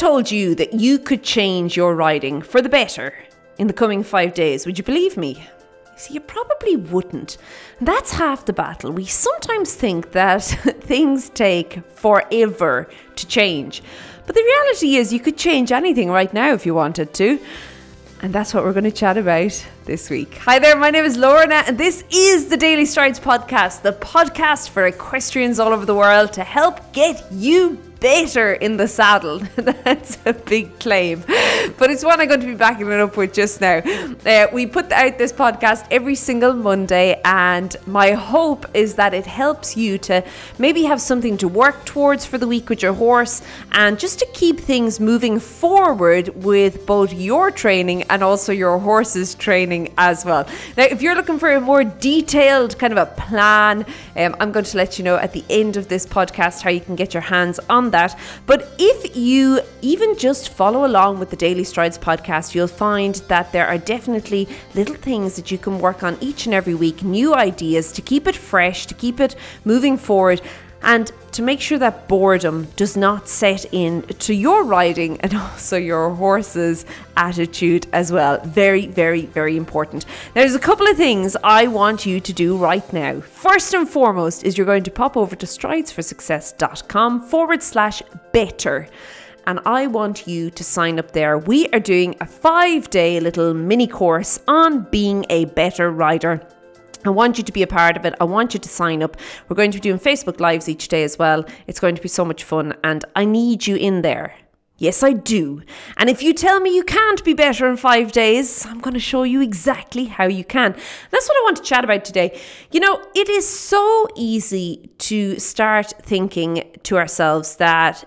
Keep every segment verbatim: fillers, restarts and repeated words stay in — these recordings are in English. told you that you could change your riding for the better in the coming five days, would you believe me? See, you probably wouldn't. That's half the battle. We sometimes think that things take forever to change. But the reality is you could change anything right now if you wanted to. And that's what we're going to chat about this week. Hi there, my name is Lorna and this is the Daily Strides podcast, the podcast for equestrians all over the world to help get you better in the saddle. That's a big claim, but it's one I'm going to be backing it up with just now. Uh, we put out this podcast every single Monday, and my hope is that it helps you to maybe have something to work towards for the week with your horse, and just to keep things moving forward with both your training and also your horse's training as well. Now, if you're looking for a more detailed kind of a plan, um, I'm going to let you know at the end of this podcast how you can get your hands on that. But if you even just follow along with the Daily Strides podcast, you'll find that there are definitely little things that you can work on each and every week, new ideas to keep it fresh, to keep it moving forward, and to make sure that boredom does not set in to your riding and also your horse's attitude as well. Very, very, very important. Now, there's a couple of things I want you to do right now. First and foremost is you're going to pop over to strides for success dot com forward slash better. And I want you to sign up there. We are doing a five-day little mini course on being a better rider. I want you to be a part of it. I want you to sign up. We're going to be doing Facebook Lives each day as well. It's going to be so much fun, and I need you in there. Yes, I do. And if you tell me you can't be better in five days, I'm going to show you exactly how you can. That's what I want to chat about today. You know, it is so easy to start thinking to ourselves that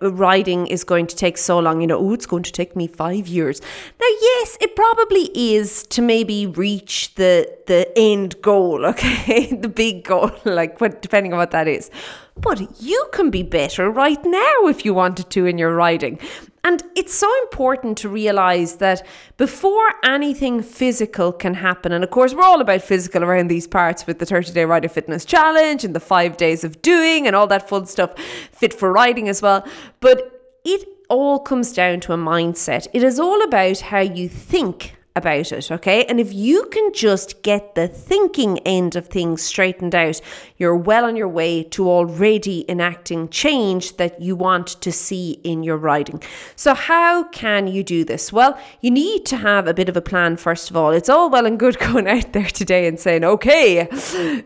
riding is going to take so long, you know, oh, it's going to take me five years. Now, yes, it probably is to maybe reach the the end goal, okay, the big goal, like what, depending on what that is. But you can be better right now if you wanted to in your riding. And it's so important to realize that before anything physical can happen, and of course we're all about physical around these parts with the thirty day Rider Fitness Challenge and the five days of doing and all that fun stuff, Fit for Riding as well, but it all comes down to a mindset. It is all about how you think about it, okay? And if you can just get the thinking end of things straightened out, you're well on your way to already enacting change that you want to see in your riding. So how can you do this? Well, you need to have a bit of a plan first of all. It's all well and good going out there today and saying, okay,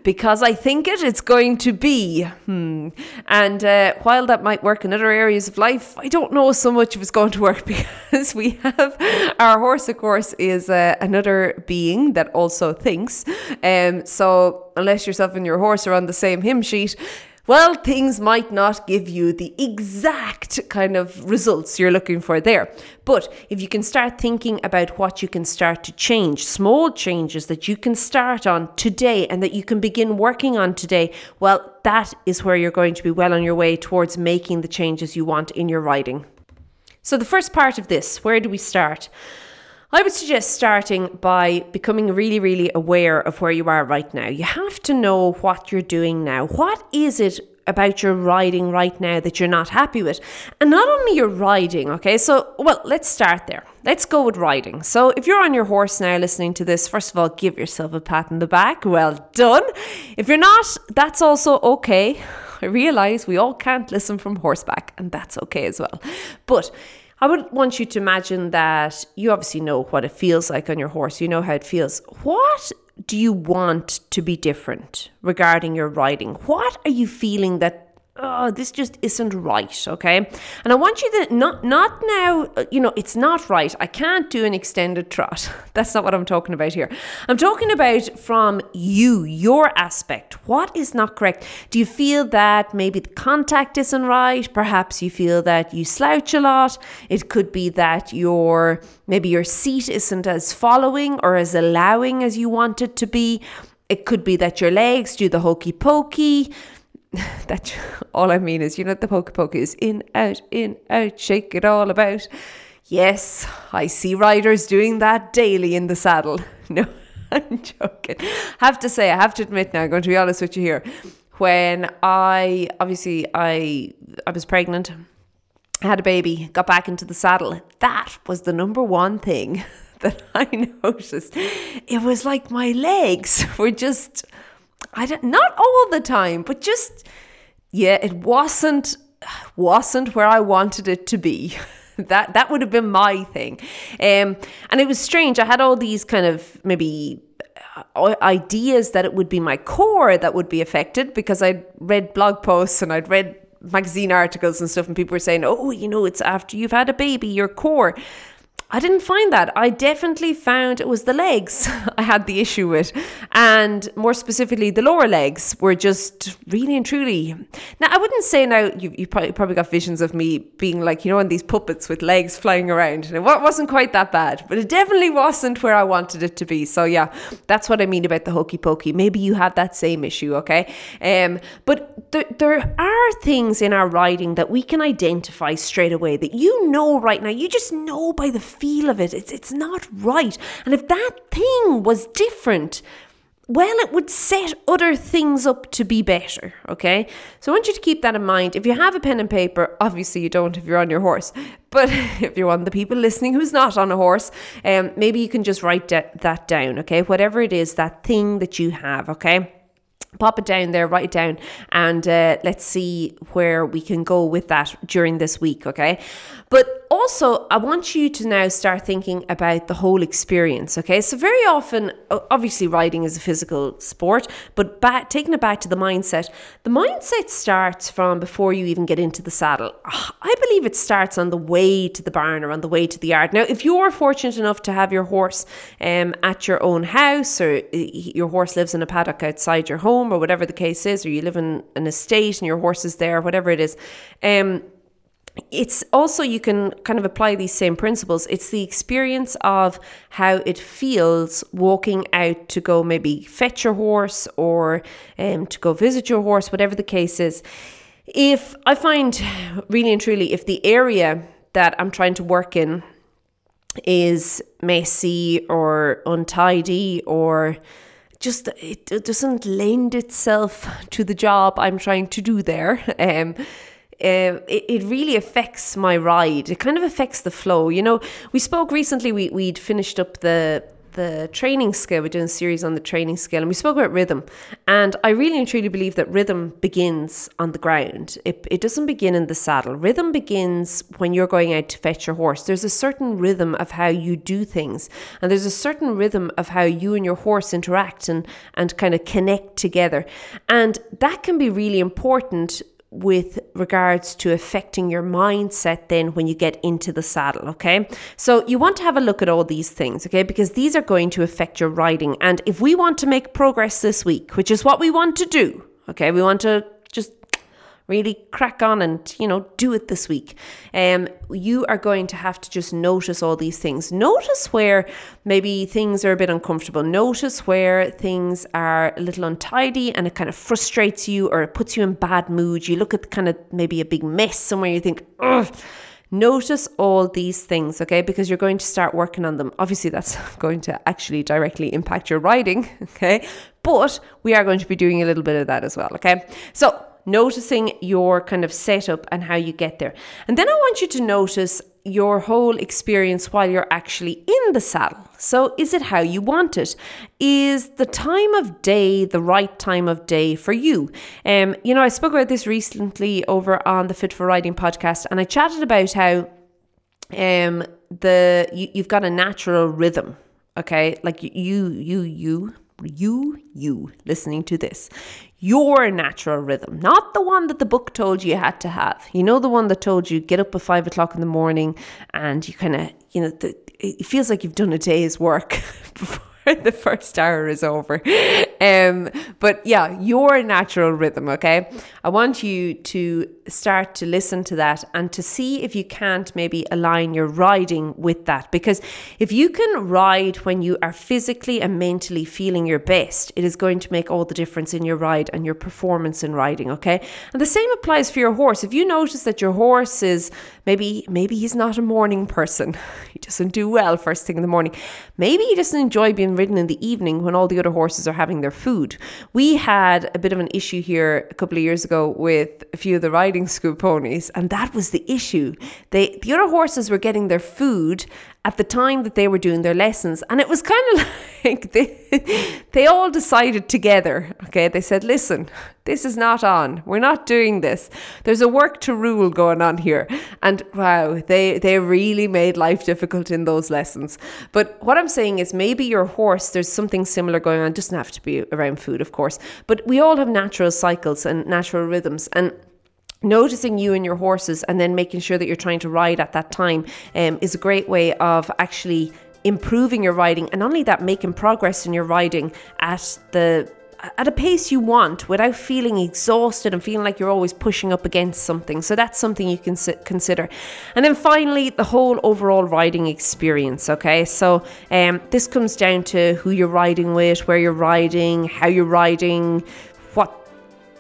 because I think it, it's going to be. Hmm. And uh, while that might work in other areas of life, I don't know so much if it's going to work, because we have our horse, of course, is is uh, another being that also thinks. Um, so unless yourself and your horse are on the same hymn sheet, well, things might not give you the exact kind of results you're looking for there. But if you can start thinking about what you can start to change, small changes that you can start on today and that you can begin working on today, well, that is where you're going to be well on your way towards making the changes you want in your riding. So the first part of this, where do we start? I would suggest starting by becoming really, really aware of where you are right now. You have to know what you're doing now. What is it about your riding right now that you're not happy with? And not only your riding, okay? So, well, let's start there. Let's go with riding. So if you're on your horse now listening to this, first of all, give yourself a pat on the back. Well done. If you're not, that's also okay. I realize we all can't listen from horseback, and that's okay as well. But I would want you to imagine that you obviously know what it feels like on your horse. You know how it feels. What do you want to be different regarding your riding? What are you feeling that, oh, this just isn't right, okay? And I want you to not, not now, you know, it's not right. I can't do an extended trot. That's not what I'm talking about here. I'm talking about from you, your aspect. What is not correct? Do you feel that maybe the contact isn't right? Perhaps you feel that you slouch a lot. It could be that your, maybe your seat isn't as following or as allowing as you want it to be. It could be that your legs do the hokey pokey. That's all I mean is, you know, the pokey pokey is in, out, in, out, shake it all about. Yes, I see riders doing that daily in the saddle. No, I'm joking. I have to say, I have to admit now, I'm going to be honest with you here. When I, obviously I, I was pregnant had a baby, got back into the saddle. That was the number one thing that I noticed. It was like my legs were just, I don't, not all the time, but just, yeah, it wasn't, wasn't where I wanted it to be. That that would have been my thing. Um, and it was strange. I had all these kind of maybe ideas that it would be my core that would be affected, because I'd read blog posts and I'd read magazine articles and stuff, and people were saying, oh, you know, it's after you've had a baby, your core. I didn't find that. I definitely found it was the legs I had the issue with. And more specifically, the lower legs were just really and truly. Now, I wouldn't say now, you, you probably, probably got visions of me being like, you know, on these puppets with legs flying around. And it wasn't quite that bad, but it definitely wasn't where I wanted it to be. So yeah, that's what I mean about the hokey pokey. Maybe you have that same issue, okay? Um, but th- there are things in our riding that we can identify straight away that you know right now, you just know by the feel of it, it's it's not right. And if that thing was different, well, it would set other things up to be better, okay? So I want you to keep that in mind. If you have a pen and paper, obviously you don't if you're on your horse, but if you're one of the people listening who's not on a horse, um, maybe you can just write de- that down, okay? Whatever it is, that thing that you have, okay? Pop it down there, write it down, and uh, let's see where we can go with that during this week, okay? But also, I want you to now start thinking about the whole experience, okay? So very often, obviously riding is a physical sport, but back, taking it back to the mindset, the mindset starts from before you even get into the saddle. I believe it starts on the way to the barn or on the way to the yard. Now, if you're fortunate enough to have your horse um, at your own house, or your horse lives in a paddock outside your home, or whatever the case is, or you live in an estate and your horse is there, whatever it is, um, it's also, you can kind of apply these same principles. It's the experience of how it feels walking out to go maybe fetch your horse, or um, to go visit your horse, whatever the case is. If I find really and truly, if the area that I'm trying to work in is messy or untidy, or just it, it doesn't lend itself to the job I'm trying to do there. Um, uh, it, it really affects my ride. It kind of affects the flow. You know, we spoke recently, we, we'd finished up the the training scale. We're doing a series on the training scale, and we spoke about rhythm. And I really and truly believe that rhythm begins on the ground. It, it doesn't begin in the saddle. Rhythm begins when you're going out to fetch your horse. There's a certain rhythm of how you do things, and there's a certain rhythm of how you and your horse interact and, and kind of connect together. And that can be really important with regards to affecting your mindset then when you get into the saddle, okay? So you want to have a look at all these things, okay? Because these are going to affect your riding. And if we want to make progress this week, which is what we want to do, okay? We want to just really crack on and, you know, do it this week. Um, you are going to have to just notice all these things. Notice where maybe things are a bit uncomfortable. Notice where things are a little untidy and it kind of frustrates you, or it puts you in bad mood. You look at kind of maybe a big mess somewhere, you think, ugh. Notice all these things, okay? Because you're going to start working on them. Obviously, that's going to actually directly impact your riding, okay? But we are going to be doing a little bit of that as well, okay? So, noticing your kind of setup and how you get there. And then I want you to notice your whole experience while you're actually in the saddle. So is it how you want it? Is the time of day the right time of day for you? Um, you know, I spoke about this recently over on the Fit for Riding podcast, and I chatted about how um, the you, you've got a natural rhythm, okay? Like you, you, you, you, you listening to this. Your natural rhythm, not the one that the book told you you had to have. You know, the one that told you get up at five o'clock in the morning and you kind of, you know, the, it feels like you've done a day's work before the first hour is over. Um, but yeah, your natural rhythm, okay? I want you to start to listen to that and to see if you can't maybe align your riding with that. Because if you can ride when you are physically and mentally feeling your best, it is going to make all the difference in your ride and your performance in riding, okay? And the same applies for your horse. If you notice that your horse is maybe, maybe he's not a morning person, he doesn't do well first thing in the morning, maybe he doesn't enjoy being ridden in the evening when all the other horses are having their their food. We had a bit of an issue here a couple of years ago with a few of the riding school ponies, and that was the issue. They, the other horses were getting their food at the time that they were doing their lessons, and it was kind of like they, they all decided together, okay, they said, listen, this is not on, we're not doing this, there's a work to rule going on here. And wow, they, they really made life difficult in those lessons. But what I'm saying is, maybe your horse, there's something similar going on. It doesn't have to be around food, of course, but we all have natural cycles and natural rhythms, and noticing you and your horses and then making sure that you're trying to ride at that time um, is a great way of actually improving your riding, and not only that, making progress in your riding at the at a pace you want without feeling exhausted and feeling like you're always pushing up against something. So that's something you can consider. And then finally, the whole overall riding experience. Okay, so um, this comes down to who you're riding with, where you're riding, how you're riding, what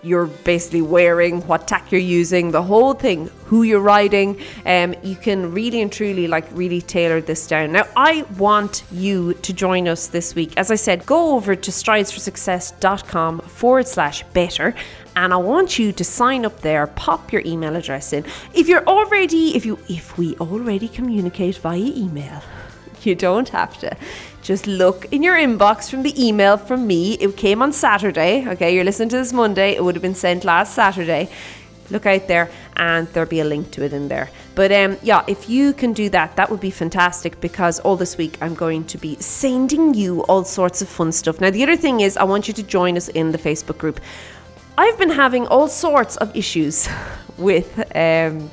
you're basically wearing, what tack you're using, the whole thing, who you're riding. Um, you can really and truly like really tailor this down. Now, I want you to join us this week. As I said, go over to strides for success dot com forward slash better. And I want you to sign up there, pop your email address in. If you're already, if you, if we already communicate via email, you don't have to. Just look in your inbox from the email from me. It came on Saturday. Okay, you're listening to this Monday. It would have been sent last Saturday. Look out there and there'll be a link to it in there. But um, yeah, if you can do that, that would be fantastic, because all this week I'm going to be sending you all sorts of fun stuff. Now, the other thing is, I want you to join us in the Facebook group. I've been having all sorts of issues with um,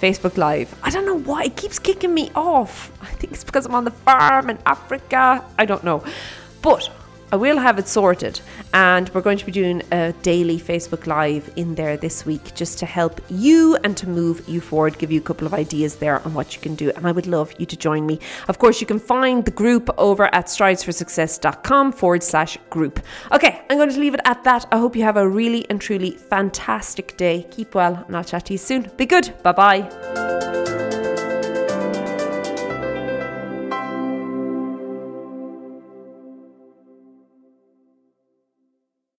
Facebook Live. I don't know why it keeps kicking me off. I think it's because I'm on the farm in Africa. I don't know. But I will have it sorted, and we're going to be doing a daily Facebook Live in there this week, just to help you and to move you forward, give you a couple of ideas there on what you can do. And I would love you to join me. Of course, you can find the group over at strides for success dot com forward slash group. Okay, I'm going to leave it at that. I hope you have a really and truly fantastic day. Keep well, and I'll chat to you soon. Be good. Bye-bye.